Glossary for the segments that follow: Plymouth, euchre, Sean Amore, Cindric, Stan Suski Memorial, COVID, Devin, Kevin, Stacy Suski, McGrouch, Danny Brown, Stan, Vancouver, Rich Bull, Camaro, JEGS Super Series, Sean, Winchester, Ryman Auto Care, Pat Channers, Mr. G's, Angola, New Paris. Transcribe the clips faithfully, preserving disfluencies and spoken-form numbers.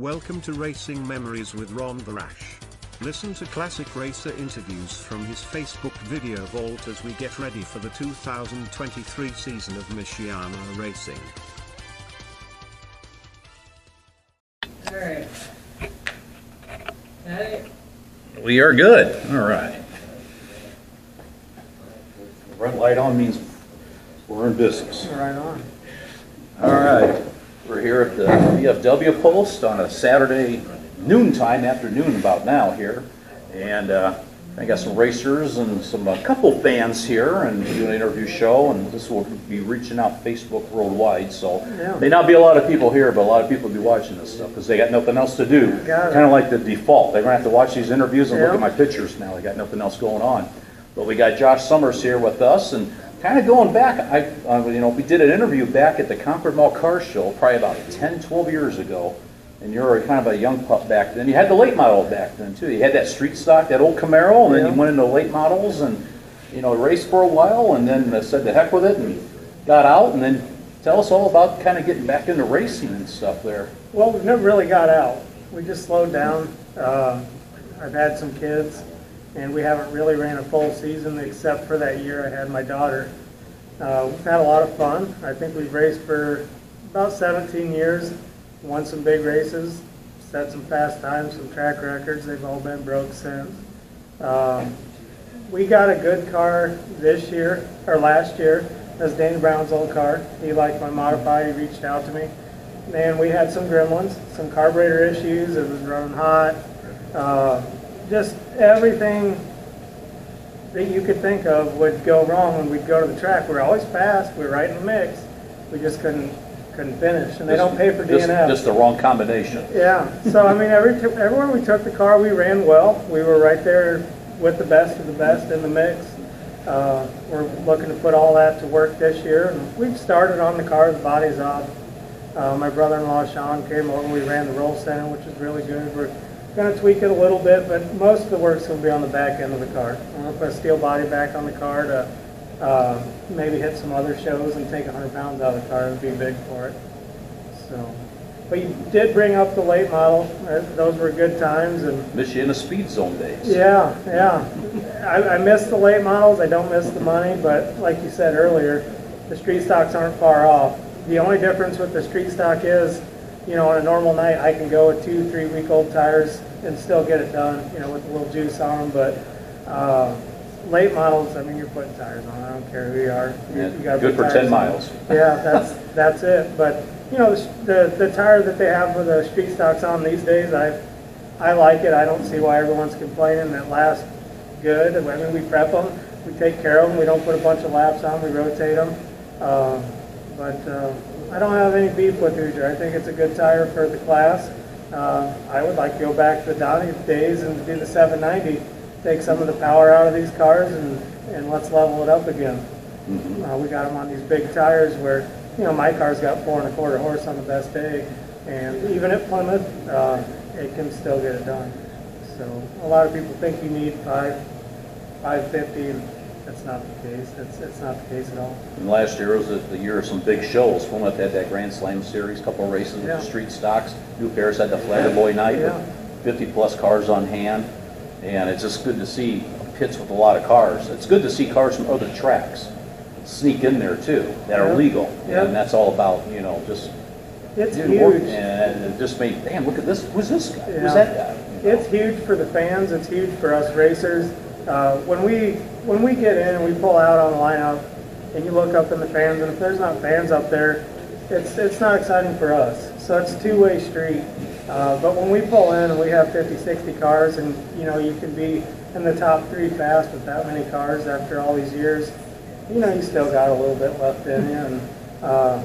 Welcome to Racing Memories with Ron Brash. Listen to classic racer interviews from his Facebook video vault as we get ready for the two thousand twenty-three season of Michiana Racing. Alright. Hey. We are good. Alright. Red light on means we're in business. Right on. Alright. We're here at the V F W Post on a Saturday noontime afternoon about now here, and uh, I got some racers and some uh, couple fans here and doing an interview show, and this will be reaching out Facebook worldwide, so yeah. May not be a lot of people here, but a lot of people will be watching this stuff because they got nothing else to do. Kind of like the default. They're going to have to watch these interviews and yeah. Look at my pictures now. They got nothing else going on. But we got Josh Summers here with us, and kind of going back, I, uh, you know, we did an interview back at the Concord Mall Car Show probably about ten, twelve years ago, and you were kind of a young pup back then. You had the late model back then, too. You had that street stock, that old Camaro, and yeah. Then you went into late models and, you know, raced for a while, and then uh, said the heck with it and got out, and then tell us all about kind of getting back into racing and stuff there. Well, we never really got out. We just slowed down. Uh, I've had some kids. And we haven't really ran a full season except for that year I had my daughter. Uh, we've had a lot of fun. I think we've raced for about seventeen years, won some big races, set some fast times, some track records. They've all been broke since. Um, we got a good car this year, or last year. It was Danny Brown's old car. He liked my modified. He reached out to me. And we had some gremlins, some carburetor issues. It was running hot. Uh, Just everything that you could think of would go wrong when we'd go to the track. We were always fast. We were right in the mix. We just couldn't couldn't finish, and they just don't pay for just, D N F. Just the wrong combination. Yeah. So I mean, every everywhere we took the car, we ran well. We were right there with the best of the best in the mix. Uh, we're looking to put all that to work this year, and we've started on the car. The body's off. Uh, my brother-in-law Sean came over. We ran the roll center, which is really good. We're going to tweak it a little bit, but most of the work's going to be on the back end of the car. I'm going to put a steel body back on the car to uh, maybe hit some other shows and take one hundred pounds out of the car. It would be big for it. So, but you did bring up the late model. Those were good times. And Michiana Speed Zone days. Yeah, yeah. I, I miss the late models. I don't miss the money, but like you said earlier, the street stocks aren't far off. The only difference with the street stock is, you know, on a normal night, I can go with two, three-week-old tires and still get it done, you know, with a little juice on them. But uh, late models, I mean, you're putting tires on. I don't care who you are. You, yeah, you gotta good for ten miles. On. Yeah, that's that's it. But, you know, the, the the tire that they have with the street stocks on these days, I I like it. I don't see why everyone's complaining. That lasts good. I mean, we prep them. We take care of them. We don't put a bunch of laps on. We rotate them. Uh, but... Uh, I don't have any beef with Hoosier. I think it's a good tire for the class. Uh, I would like to go back to the Donnie days and do the seven ninety, take some of the power out of these cars and, and let's level it up again. Mm-hmm. uh, we got them on these big tires where, you know, my car's got four and a quarter horse on the best day, and even at Plymouth, uh, it can still get it done. So a lot of people think you need five, five fifty. And, that's not the case. It's, it's not the case at all. And last year was the, the year of some big shows. Plymouth had that Grand Slam Series, a couple of races yeah. with the street stocks. New Paris had the Flatterboy night yeah. with fifty plus cars on hand. And it's just good to see pits with a lot of cars. It's good to see cars from other tracks sneak in there, too, that yeah. are legal. Yeah. And that's all about, you know, just... It's huge. Work. And it just made, damn, look at this. Who's this guy? Yeah. Who's that guy? You know? It's huge for the fans. It's huge for us racers. Uh, when we when we get in and we pull out on the lineup, and you look up in the fans, and if there's not fans up there, it's it's not exciting for us. So it's a two-way street. Uh, but when we pull in and we have fifty, sixty cars, and you know you can be in the top three fast with that many cars after all these years, you know you still got a little bit left in you. And, uh,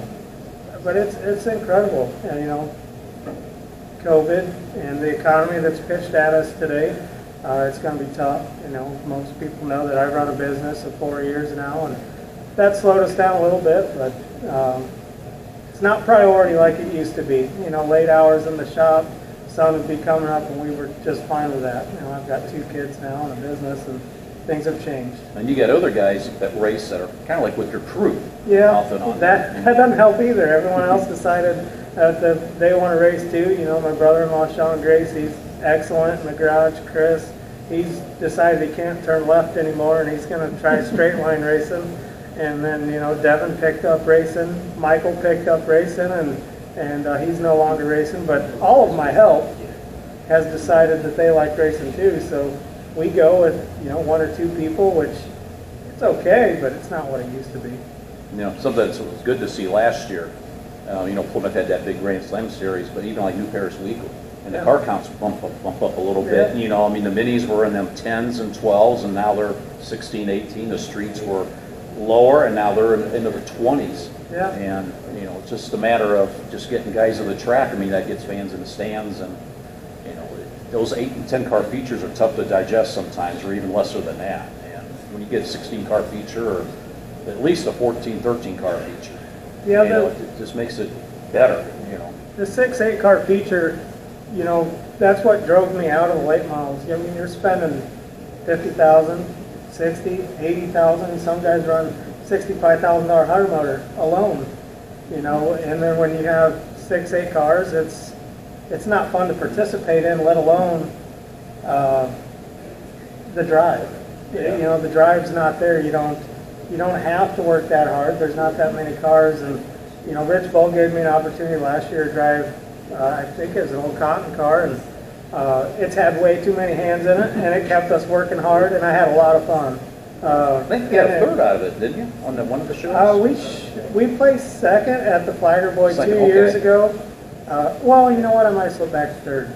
but it's it's incredible, and you know, COVID and the economy that's pitched at us today. Uh, it's going to be tough. You know, most people know that I run a business of four years now, and that slowed us down a little bit, but um, it's not priority like it used to be. You know, late hours in the shop, sun would be coming up, and we were just fine with that. You know, I've got two kids now and a business, and things have changed. And you got other guys that race that are kind of like with your crew. Yeah, off and on. That, that doesn't help either. Everyone else decided That's if they want to race too. You know, my brother-in-law Sean Grace, he's excellent. McGrouch, Chris, he's decided he can't turn left anymore, and he's going to try straight line racing. And then, you know, Devin picked up racing, Michael picked up racing, and and uh, he's no longer racing. But all of my help has decided that they like racing too. So we go with, you know, one or two people, which it's okay, but it's not what it used to be. You know, something that was good to see last year. Uh, you know, Plymouth had that big Grand Slam series, but even like New Paris Week, and the yeah. car counts bump up, bump up a little bit. Yeah. You know, I mean, the minis were in them tens and twelves, and now they're sixteen, eighteen. The streets were lower, and now they're in, into the twenties. Yeah. And, you know, it's just a matter of just getting guys on the track. I mean, that gets fans in the stands, and, you know, those eight and ten car features are tough to digest sometimes, or even lesser than that. And when you get a sixteen car feature, or at least a fourteen, thirteen car feature, yeah, you know, it just makes it better, you know. The six, eight car feature, you know, that's what drove me out of the late models. I mean, you're spending fifty thousand, sixty, eighty thousand. Some guys run sixty-five thousand dollar hundred motor alone, you know. And then when you have six, eight cars, it's it's not fun to participate in, let alone uh, the drive. Yeah. You know, the drive's not there. You don't. You don't have to work that hard. There's not that many cars, and you know, Rich Bull gave me an opportunity last year to drive, uh, I think it was an old Cotton car, and uh, it's had way too many hands in it, and it kept us working hard, and I had a lot of fun. Uh, I think you got a third out of it, didn't you, on the, one of the shows? Uh, we sh we placed second at the Flagger Boy second, two okay. years ago. Uh, well, you know what, I might slip back to third.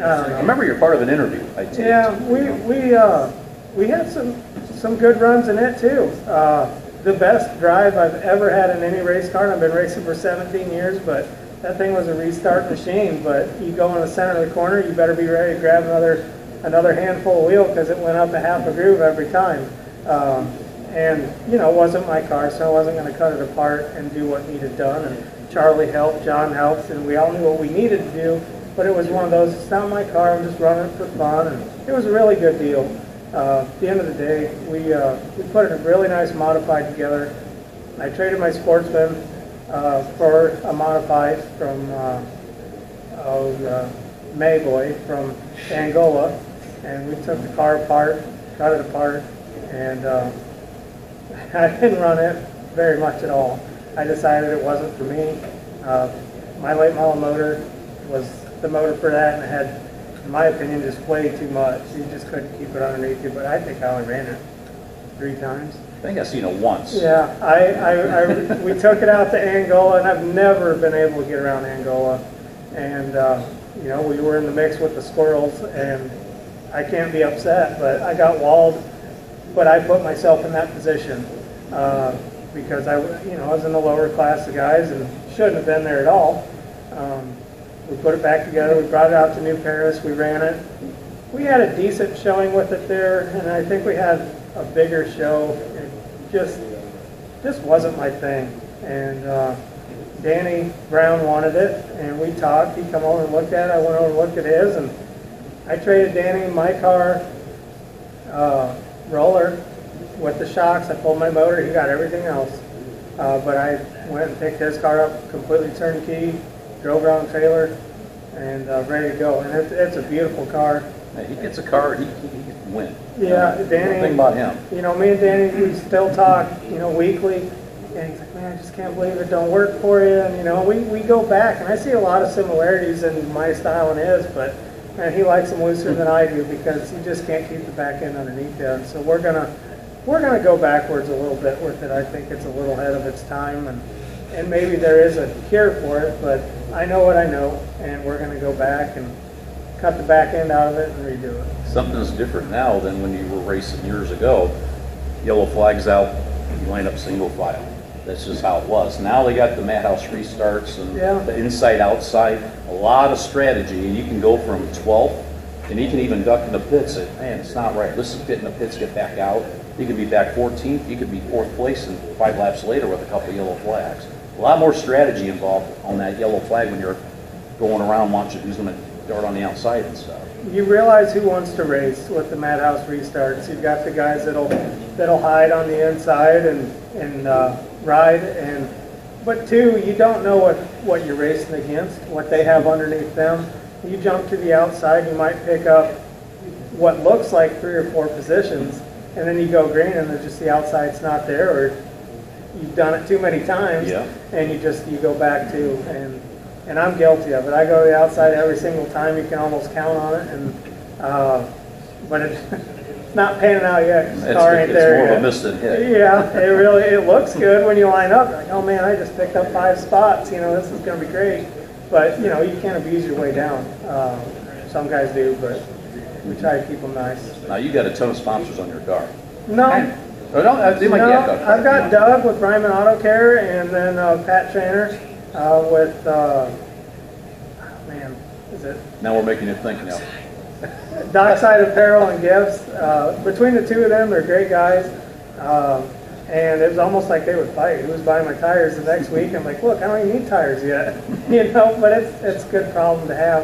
Uh, I remember you're part of an interview. I did. Yeah, we we uh, we had some. Some good runs in it too. Uh, the best drive I've ever had in any race car, and I've been racing for seventeen years, but that thing was a restart machine. But you go in the center of the corner, you better be ready to grab another another handful of wheel, because it went up a half a groove every time. Um, and, you know, it wasn't my car, so I wasn't going to cut it apart and do what needed done. And Charlie helped, John helped, and we all knew what we needed to do, but it was one of those, it's not my car, I'm just running it for fun. And it was a really good deal. Uh, at the end of the day, we uh, we put a really nice modified together. I traded my sportsman uh, for a modified from uh, uh, Mayboy from Angola, and we took the car apart, cut it apart, and uh, I didn't run it very much at all. I decided it wasn't for me. Uh, my late model motor was the motor for that, and it had, in my opinion, just way too much. You just couldn't keep it underneath you, but I think I only ran it three times. I think I've seen it once. Yeah, I, I, I we took it out to Angola, and I've never been able to get around Angola. And, uh, you know, we were in the mix with the squirrels, and I can't be upset, but I got walled, but I put myself in that position uh, because I, you know, I was in the lower class of guys and shouldn't have been there at all. Um, We put it back together, we brought it out to New Paris, we ran it. We had a decent showing with it there, and I think we had a bigger show. It just, just wasn't my thing. And uh, Danny Brown wanted it, and we talked. He come over and looked at it, I went over and looked at his, and I traded Danny my car uh, roller with the shocks. I pulled my motor, he got everything else. Uh, but I went and picked his car up, completely turnkey, drove around the trailer, and uh, ready to go. And it's, it's a beautiful car. Yeah, he gets a car, he, he, he can win. Yeah, um, Danny. Think about him. You know, me and Danny, we still talk, you know, weekly. And he's like, man, I just can't believe it don't work for you. And, you know, we, we go back, and I see a lot of similarities in my style and his, but man, he likes them looser than I do because he just can't keep the back end underneath you. And so we're gonna we're gonna go backwards a little bit with it. I think it's a little ahead of its time, and and maybe there is a cure for it, but I know what I know, and we're going to go back and cut the back end out of it and redo it. Something's different now than when you were racing years ago. Yellow flags out, you line up single file. That's just how it was. Now they got the madhouse restarts and yeah. the inside outside, a lot of strategy, and you can go from twelfth, and you can even duck in the pits. And man, it's not right. Let's just get in the pits, get back out. You could be back fourteenth. You could be fourth place, and five laps later with a couple of yellow flags. A lot more strategy involved on that yellow flag when you're going around watching who's going to dart on the outside and stuff. You realize who wants to race with the madhouse restarts. You've got the guys that'll that'll hide on the inside and and uh, ride, and But two, you don't know what, what you're racing against, what they have underneath them. You jump to the outside, you might pick up what looks like three or four positions, and then you go green and just the outside's not there, or you've done it too many times, yeah. and you just you go back to, and and I'm guilty of it. I go to the outside every single time. You can almost count on it, and uh, but it's not panning out yet. It's, car ain't it's there more yet. Of a miss than hit. Yeah, it really it looks good when you line up. Like, oh man, I just picked up five spots. You know, this is going to be great. But you know, you can't abuse your way down. Uh, some guys do, but we try to keep them nice. Now you got a ton of sponsors on your car. No, or no, they might no get Doug, I've got no. Doug with Ryman Auto Care, and then uh, Pat Channers uh, with uh, oh, man, is it? Now we're making you think now. Dockside Apparel and Gifts. Uh, between the two of them, they're great guys. Uh, And it was almost like they would fight. Who's buying my tires the next week? I'm like, look, I don't even need tires yet, you know. But it's it's a good problem to have.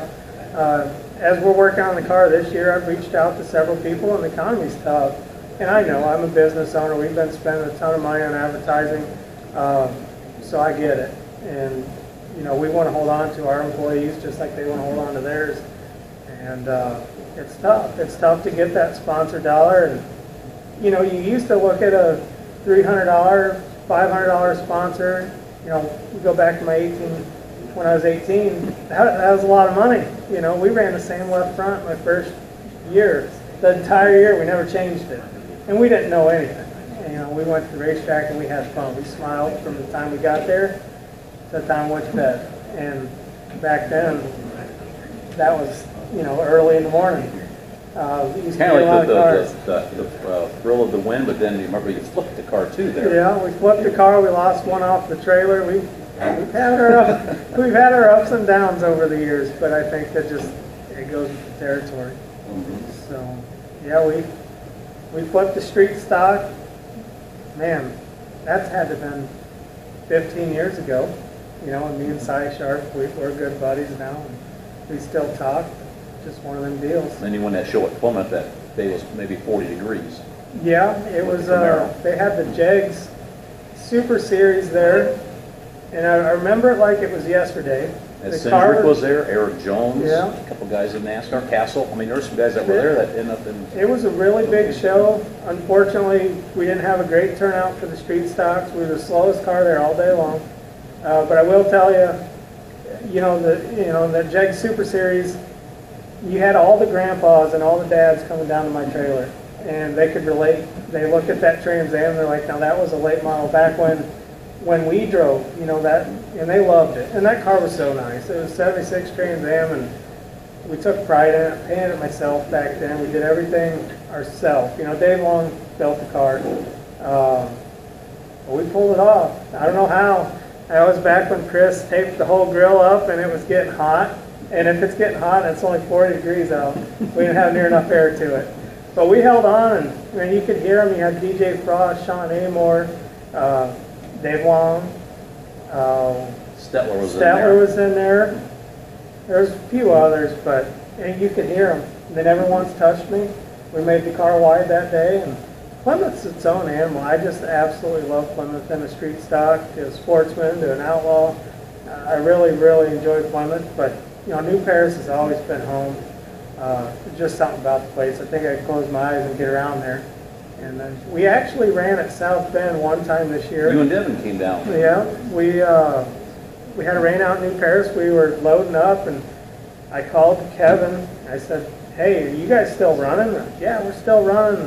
Uh, as we're working on the car this year, I've reached out to several people, and the economy's tough. And I know I'm a business owner. We've been spending a ton of money on advertising, um, so I get it. And you know, we want to hold on to our employees just like they want to hold on to theirs. And uh, it's tough. It's tough to get that sponsor dollar. And you know, you used to look at a three hundred dollars, five hundred dollars sponsor. You know, we go back to my eighteen, when I was eighteen, that, that was a lot of money. You know, we ran the same left front my first year. The entire year, we never changed it. And we didn't know anything. And, you know, we went to the racetrack and we had fun. We smiled from the time we got there to the time we went to bed. And back then, that was, you know, early in the morning. Uh, kind of like the, the, the, the uh, thrill of the win, but then you remember you flipped the car too there. Yeah, we flipped the car. We lost one off the trailer. We, we've had our up, we've had our ups and downs over the years, but I think that just it goes with the territory. Mm-hmm. So yeah, we we flipped the street stock. Man, that's had to have been fifteen years ago. You know, and me and Cy si Sharp, we, we're good buddies now. And we still talk. Just one of them deals. And you won that show at Plymouth that day was maybe forty degrees. Yeah, it was, uh, they had the J E G S Super Series there, and I, I remember it like it was yesterday. And Cindric was there, Eric Jones, yeah. a couple guys in NASCAR, Castle. I mean, there were some guys that were there that ended up in... It was a really big show. Unfortunately, we didn't have a great turnout for the street stocks. We were the slowest car there all day long. Uh, but I will tell you, you know, the, you know, the J E G S Super Series... You had all the grandpas and all the dads coming down to my trailer, and they could relate. They looked at that Trans Am, they're like, now that was a late model back when when we drove, you know, that, and they loved it. And that car was so nice. It was seventy-six Trans Am, and we took pride in it, painted it myself back then. We did everything ourselves. You know, Dave Long built the car. Uh, we pulled it off. I don't know how. That was back when Chris taped the whole grill up, and it was getting hot. And if it's getting hot and it's only forty degrees out, we didn't have near enough air to it. But we held on, and I mean, you could hear them. You had D J Frost, Sean Amore, uh, Dave Long. Uh, Stetler was Stetler in there. Stetler was in there. There's a few others, but and you could hear them. They never once touched me. We made the car wide that day. And Plymouth's its own animal. I just absolutely love Plymouth in a street stock, to a sportsman, to an outlaw. I really, really enjoy Plymouth, but... You know, New Paris has always been home. Uh, just something about the place. I think I close my eyes and get around there. And then we actually ran at South Bend one time this year. You and Devin came down. Yeah, we uh, we had a rain out in New Paris. We were loading up, and I called Kevin. I said, "Hey, are you guys still running?" Like, yeah, we're still running.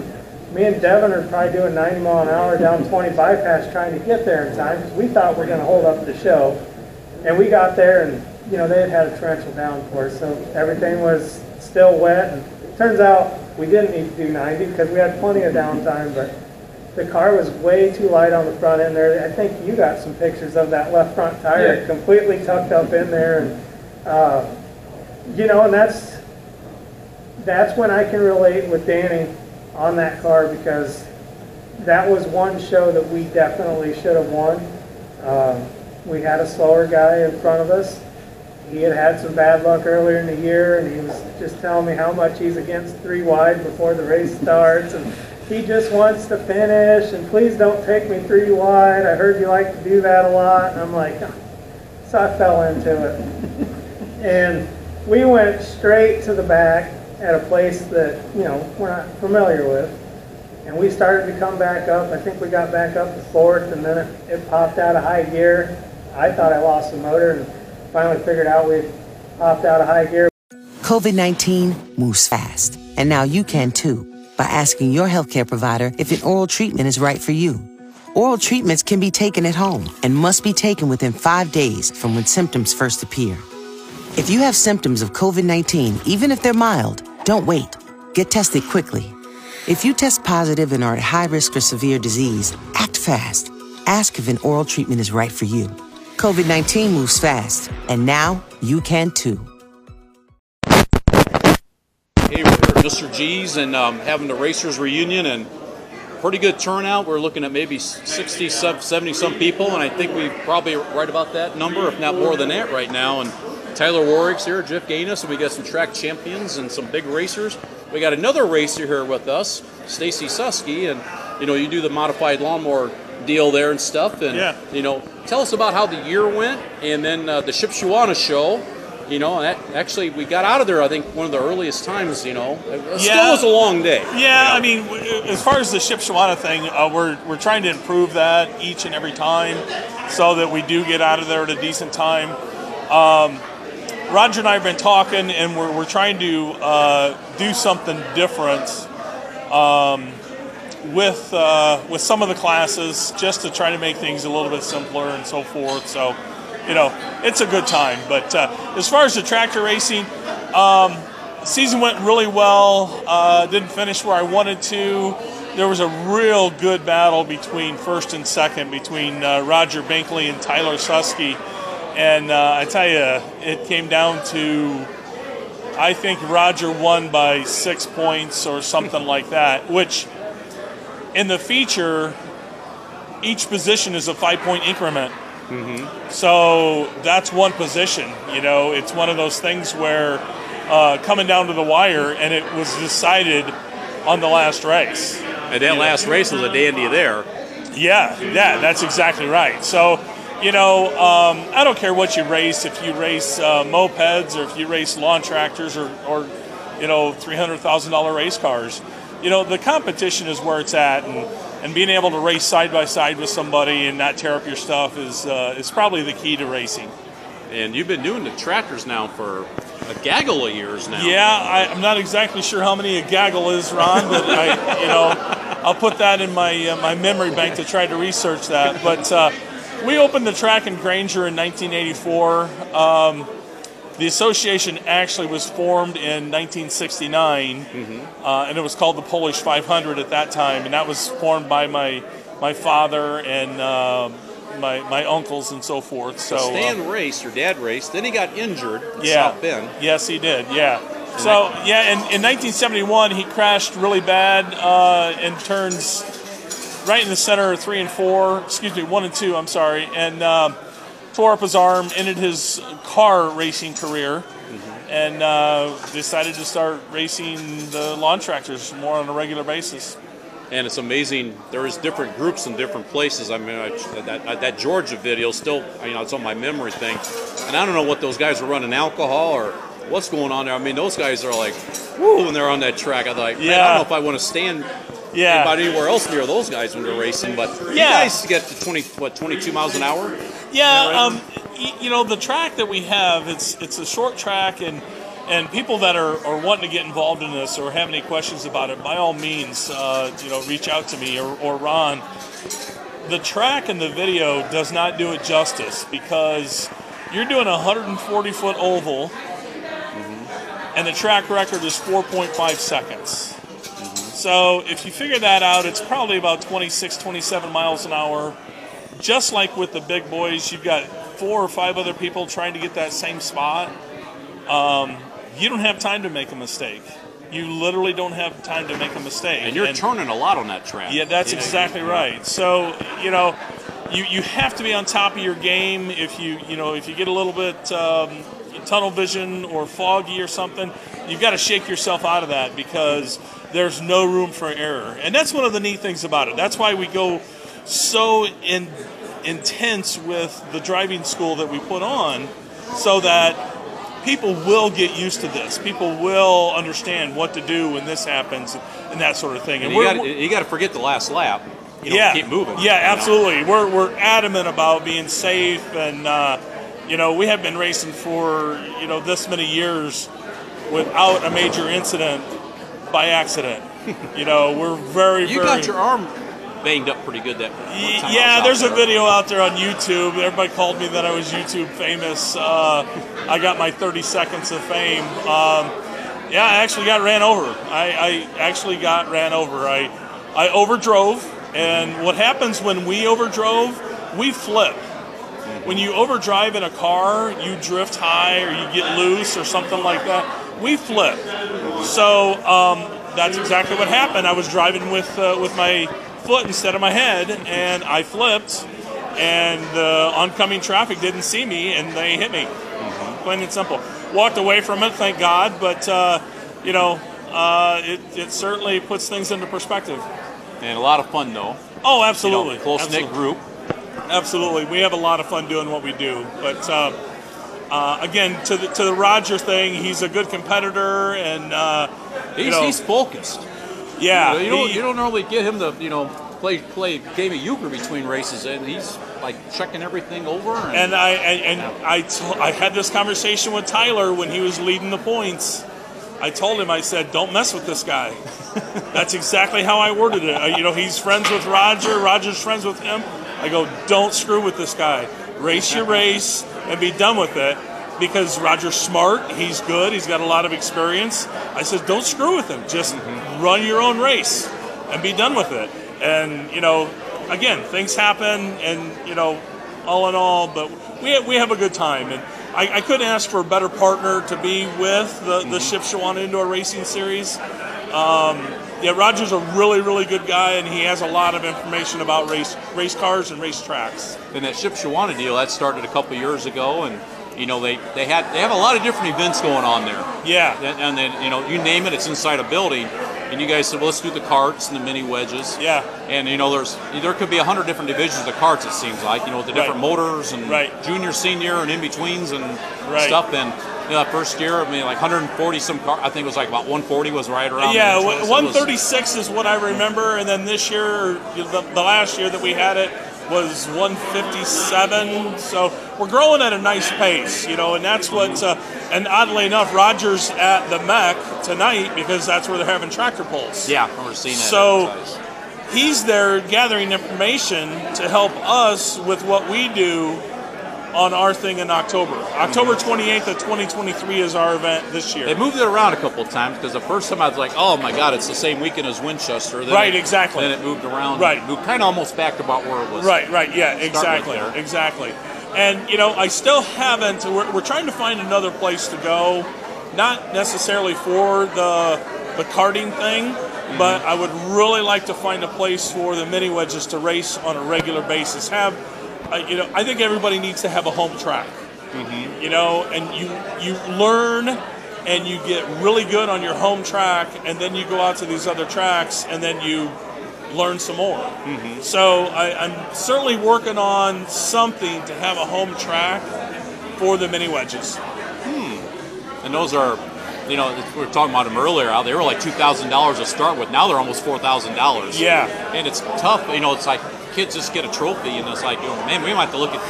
Me and Devin are probably doing ninety mile an hour down twenty bypass, trying to get there in time because we thought we were going to hold up the show. And we got there and. You know, they had had a torrential downpour, so everything was still wet. And it turns out we didn't need to do ninety because we had plenty of downtime, but the car was way too light on the front end there. I think you got some pictures of that left front tire yeah. completely tucked up in there. And, uh, you know, and that's, that's when I can relate with Danny on that car because that was one show that we definitely should have won. Um, we had a slower guy in front of us. He had had some bad luck earlier in the year, and he was just telling me how much he's against three wide before the race starts. And He just wants to finish, and please don't take me three wide. I heard you like to do that a lot. And I'm like, so I fell into it. And we went straight to the back at a place that, you know, we're not familiar with. And we started to come back up. I think we got back up to fourth, and then it, it popped out of high gear. I thought I lost the motor, and finally figured out we popped out of high gear. COVID nineteen moves fast, and now you can too, by asking your healthcare provider if an oral treatment is right for you. Oral treatments can be taken at home and must be taken within five days from when symptoms first appear. If you have symptoms of COVID nineteen, even if they're mild, don't wait. Get tested quickly. If you test positive and are at high risk for severe disease, act fast. Ask if an oral treatment is right for you. COVID nineteen moves fast, and now you can too. Hey, we're Mister G's and um, having the Racers Reunion, and pretty good turnout. We're looking at maybe sixty, seventy some people, and I think we're probably right about that number, if not more than that right now. And Tyler Warwick's here, Jeff Gaines, and we got some track champions and some big racers. We got another racer here with us, Stacy Suski, and you know, you do the modified lawnmower deal there and stuff. And yeah, you know, tell us about how the year went, and then uh, the Shipshewana show. You know, that, actually, we got out of there, I think, one of the earliest times, you know. It yeah. still was a long day. Yeah, you know? I mean, as far as the Shipshewana thing, uh, we're, we're trying to improve that each and every time so that we do get out of there at a decent time. Um, Roger and I have been talking, and we're, we're trying to uh, do something different um, with, uh, with some of the classes, just to try to make things a little bit simpler and so forth. So, you know, it's a good time. But uh, as far as the tractor racing, um, season went really well. Uh, didn't finish where I wanted to. There was a real good battle between first and second, between uh, Roger Binkley and Tyler Suski. And uh, I tell you, it came down to, I think Roger won by six points or something like that, which in the feature, each position is a five-point increment. Mm-hmm. So that's one position, you know. It's one of those things where uh, coming down to the wire, and it was decided on the last race. And that last know? race was a dandy there. Yeah, yeah, that's exactly right. So, you know, um, I don't care what you race, if you race uh, mopeds or if you race lawn tractors or, or you know, three hundred thousand dollar race cars. You know, the competition is where it's at, and and being able to race side by side with somebody and not tear up your stuff is uh, is probably the key to racing. And you've been doing the tractors now for a gaggle of years now. Yeah, I, I'm not exactly sure how many a gaggle is, Ron, but I, you know, I'll put that in my uh, my memory bank to try to research that. But uh, we opened the track in Granger in nineteen eighty-four. Um, The association actually was formed in nineteen sixty-nine, mm-hmm. uh, and it was called the Polish five hundred at that time, and that was formed by my my father and uh, my my uncles and so forth. So, so Stan uh, raced, your dad raced, then he got injured in yeah, South Bend. Yes, he did, yeah. So, yeah, in, in nineteen seventy-one, he crashed really bad uh, and turns right in the center of three and four, excuse me, one and two, I'm sorry, and Uh, tore up his arm, ended his car racing career, mm-hmm. and uh, decided to start racing the lawn tractors more on a regular basis. And it's amazing, there is different groups in different places. I mean, I, that, that Georgia video still, you know, it's on my memory thing. And I don't know what those guys were running, alcohol or what's going on there. I mean, those guys are like, woo, when they're on that track. I thought, yeah. I don't know if I want to stand yeah. anybody anywhere else near those guys when they're racing. But yeah. you guys get to twenty, what, twenty-two miles an hour? Yeah, um, you know, the track that we have, it's it's a short track, and and people that are, are wanting to get involved in this or have any questions about it, by all means, uh, you know, reach out to me or, or Ron. The track in the video does not do it justice, because you're doing a one hundred forty foot oval, mm-hmm. and the track record is four point five seconds. Mm-hmm. So if you figure that out, it's probably about twenty-six, twenty-seven miles an hour. Just like with the big boys, you've got four or five other people trying to get that same spot. Um, you don't have time to make a mistake. You literally don't have time to make a mistake. And you're and, turning a lot on that track. Yeah, that's yeah, exactly right. So, you know, you, you have to be on top of your game. If you, you know, if you get a little bit um, tunnel vision or foggy or something, you've got to shake yourself out of that, because there's no room for error. And that's one of the neat things about it. That's why we go so in, intense with the driving school that we put on, so that people will get used to this. People will understand what to do when this happens and that sort of thing. And, and you got to forget the last lap. You know, yeah, keep moving. Yeah, absolutely. Know. We're we're adamant about being safe, and uh, you know, we have been racing for you know this many years without a major incident by accident. You know, we're very. You very, got your arm banged up pretty good that one time. Yeah, there's there. a video out there on YouTube. Everybody called me that I was YouTube famous. Uh, I got my thirty seconds of fame. Um, yeah, I actually got ran over. I, I actually got ran over. I I overdrove, and what happens when we overdrove, we flip. When you overdrive in a car, you drift high or you get loose or something like that. We flip. So um, that's exactly what happened. I was driving with uh, with my foot instead of my head, and I flipped, and the oncoming traffic didn't see me, and they hit me. Mm-hmm. Plain and simple. Walked away from it, thank God, but uh, you know, uh, it, it certainly puts things into perspective. And a lot of fun, though. Oh, absolutely. You know, close-knit group. Absolutely. We have a lot of fun doing what we do. But uh, uh, again, to the, to the Roger thing, he's a good competitor, and uh, he's, you know, he's focused. Yeah, you, know, you, he, don't, you don't normally get him to, you know, play play game of euchre between races, and he's like checking everything over. And, and I and, and yeah. I t I had this conversation with Tyler when he was leading the points. I told him, I said, don't mess with this guy. That's exactly how I worded it. I, you know, he's friends with Roger. Roger's friends with him. I go, don't screw with this guy. Race your race and be done with it. Because Roger's smart, he's good, he's got a lot of experience. I said, don't screw with him. Just mm-hmm. run your own race and be done with it. And, you know, again, things happen, and, you know, all in all, but we have, we have a good time. And I, I couldn't ask for a better partner to be with the, mm-hmm. the Ship Shawana Indoor Racing Series. Um, yeah, Roger's a really, really good guy, and he has a lot of information about race race cars and race tracks. And that Ship Shawana deal, that started a couple years ago, and you know, they, they had they have a lot of different events going on there. Yeah. And then, you know, you name it, it's inside a building. And you guys said, well, let's do the carts and the mini wedges. Yeah. And, you know, there's there could be a hundred different divisions of carts, it seems like, you know, with the different right. motors and right. junior, senior, and in-betweens and right. stuff. And you know, that first year, I mean, like one hundred forty some cars. I think it was like about one forty was right around. Yeah, there. So one thirty-six was, is what I remember. And then this year, the, the last year that we had it, was one fifty-seven, so we're growing at a nice pace, you know, and that's what, uh, and oddly enough, Roger's at the M E C tonight because that's where they're having tractor pulls. Yeah, I've never seen that. So he's there gathering information to help us with what we do on our thing in October. October twenty-eighth of twenty twenty-three is our event this year. They moved it around a couple of times because the first time I was like, oh my God, it's the same weekend as Winchester. Then right, it, exactly. Then it moved around. Right. It moved kind of almost back to about where it was. Right, right, yeah, exactly, right exactly. And, you know, I still haven't, we're, we're trying to find another place to go, not necessarily for the the karting thing, mm-hmm. but I would really like to find a place for the mini wedges to race on a regular basis. Have I, you know, I think everybody needs to have a home track, mm-hmm. you know, and you you learn and you get really good on your home track, and then you go out to these other tracks and then you learn some more. Mm-hmm. So I, I'm certainly working on something to have a home track for the mini wedges. Hmm. And those are, you know, we were talking about them earlier. How they were like two thousand dollars to start with. Now they're almost four thousand dollars. Yeah. And it's tough. You know, it's like, kids just get a trophy, and it's like, you know, man, we might have to look at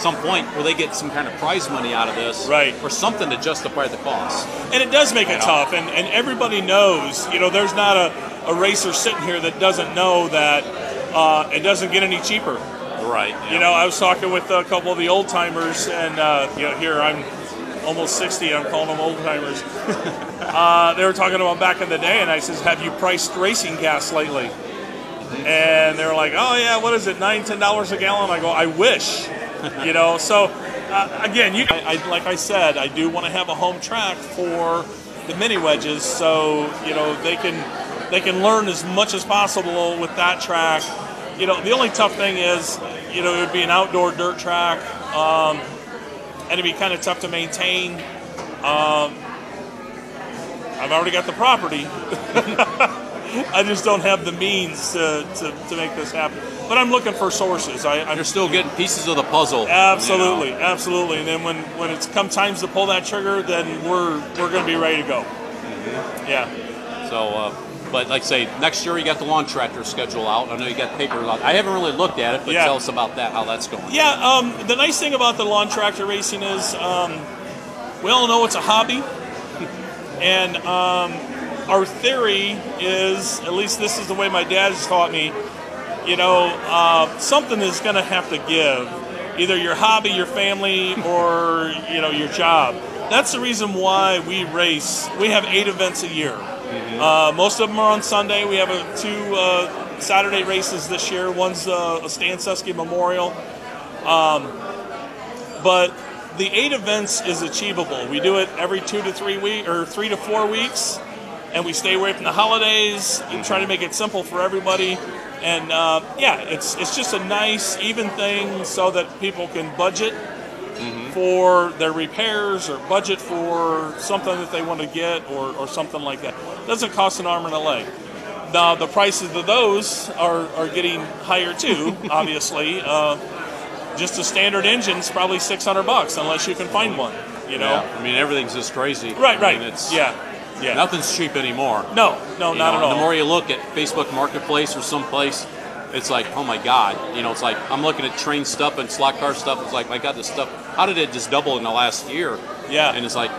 some point where they get some kind of prize money out of this, right, or something to justify the cost. And it does make it tough, and, and everybody knows, you know, there's not a, a racer sitting here that doesn't know that uh, it doesn't get any cheaper. Right. Yeah. You know, I was talking with a couple of the old timers, and uh, you know, here I'm almost sixty, I'm calling them old timers. uh, they were talking about back in the day, and I says, have you priced racing gas lately? And they're like, oh yeah, what is it, nine, ten dollars a gallon? I go, I wish, you know. So uh, again, you, I, I, like I said, I do want to have a home track for the mini wedges, so you know they can they can learn as much as possible with that track. You know, the only tough thing is, you know, it would be an outdoor dirt track, um, and it'd be kind of tough to maintain. Um, I've already got the property. I just don't have the means to, to, to make this happen. But I'm looking for sources. I, I'm You're still getting pieces of the puzzle. Absolutely, you know? absolutely. And then when, when it's come times to pull that trigger, then we're we're going to be ready to go. Mm-hmm. Yeah. So, uh, but like I say, next year you got the lawn tractor schedule out. I know you got paper out. I haven't really looked at it, but yeah. tell us about that, how that's going. Yeah. Um, the nice thing about the lawn tractor racing is um, we all know it's a hobby. And um, our theory is, at least this is the way my dad has taught me, you know, uh, something is going to have to give, either your hobby, your family, or, you know, your job. That's the reason why we race. We have eight events a year. Mm-hmm. uh, most of them are on Sunday. We have a, two uh, Saturday races this year. One's uh, a Stan Suski Memorial. Um, but... The eight events is achievable. We do it every two to three weeks, or three to four weeks, and we stay away from the holidays and try to make it simple for everybody. And uh, yeah, it's it's just a nice, even thing so that people can budget mm-hmm. for their repairs or budget for something that they want to get or, or something like that. It doesn't cost an arm and a leg. Now, the prices of those are, are getting higher too, obviously. Uh, Just a standard engine's probably six hundred bucks unless you can find one, you know? Yeah, I mean, everything's just crazy. Right, I right. Mean, it's, yeah, yeah. Nothing's cheap anymore. No, no, you not know, at all. The more you look at Facebook Marketplace or someplace, it's like, oh my God. You know, it's like, I'm looking at train stuff and slot car stuff. It's like, I got this stuff. How did it just double in the last year? Yeah. And it's like,